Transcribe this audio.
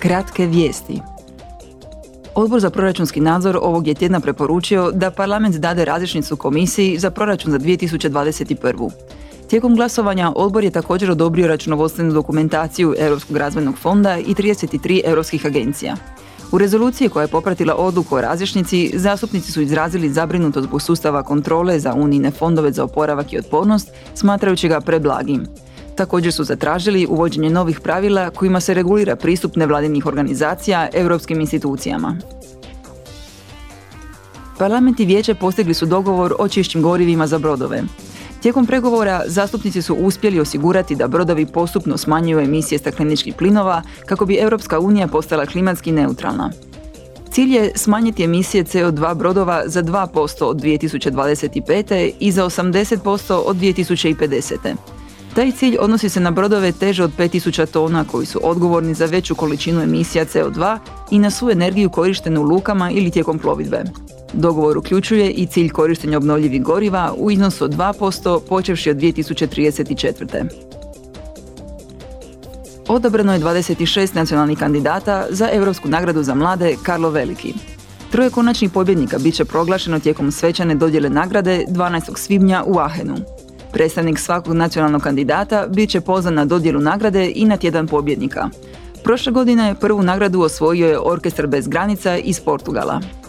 Kratke vijesti. Odbor za proračunski nadzor ovog je tjedna preporučio da parlament dade razrješnicu komisiji za proračun za 2021. Tijekom glasovanja odbor je također odobrio računovodstvenu dokumentaciju Europskog razvojnog fonda i 33 europskih agencija. U rezoluciji koja je popratila odluku o razrješnici, zastupnici su izrazili zabrinutost zbog sustava kontrole za unijine fondove za oporavak i otpornost, smatrajući ga preblagim. Također su zatražili uvođenje novih pravila kojima se regulira pristup nevladinih organizacija europskim institucijama. Parlament i Vijeće postigli su dogovor o čišćim gorivima za brodove. Tijekom pregovora zastupnici su uspjeli osigurati da brodovi postupno smanjuju emisije stakleničkih plinova kako bi Europska unija postala klimatski neutralna. Cilj je smanjiti emisije CO2 brodova za 2% od 2025. i za 80% od 2050. Taj cilj odnosi se na brodove teže od 5000 tona koji su odgovorni za veću količinu emisija CO2 i na svu energiju korištenu u lukama ili tijekom plovidbe. Dogovor uključuje i cilj korištenja obnovljivih goriva u iznosu od 2% počevši od 2034. Odabrano je 26 nacionalnih kandidata za Europsku nagradu za mlade Karlo Veliki. Troje konačnih pobjednika bit će proglašeno tijekom svečane dodjele nagrade 12. svibnja u Ahenu. Predstavnik svakog nacionalnog kandidata bit će pozvan na dodjelu nagrade i na tjedan pobjednika. Prošle godine prvu nagradu osvojio je Orkestar bez granica iz Portugala.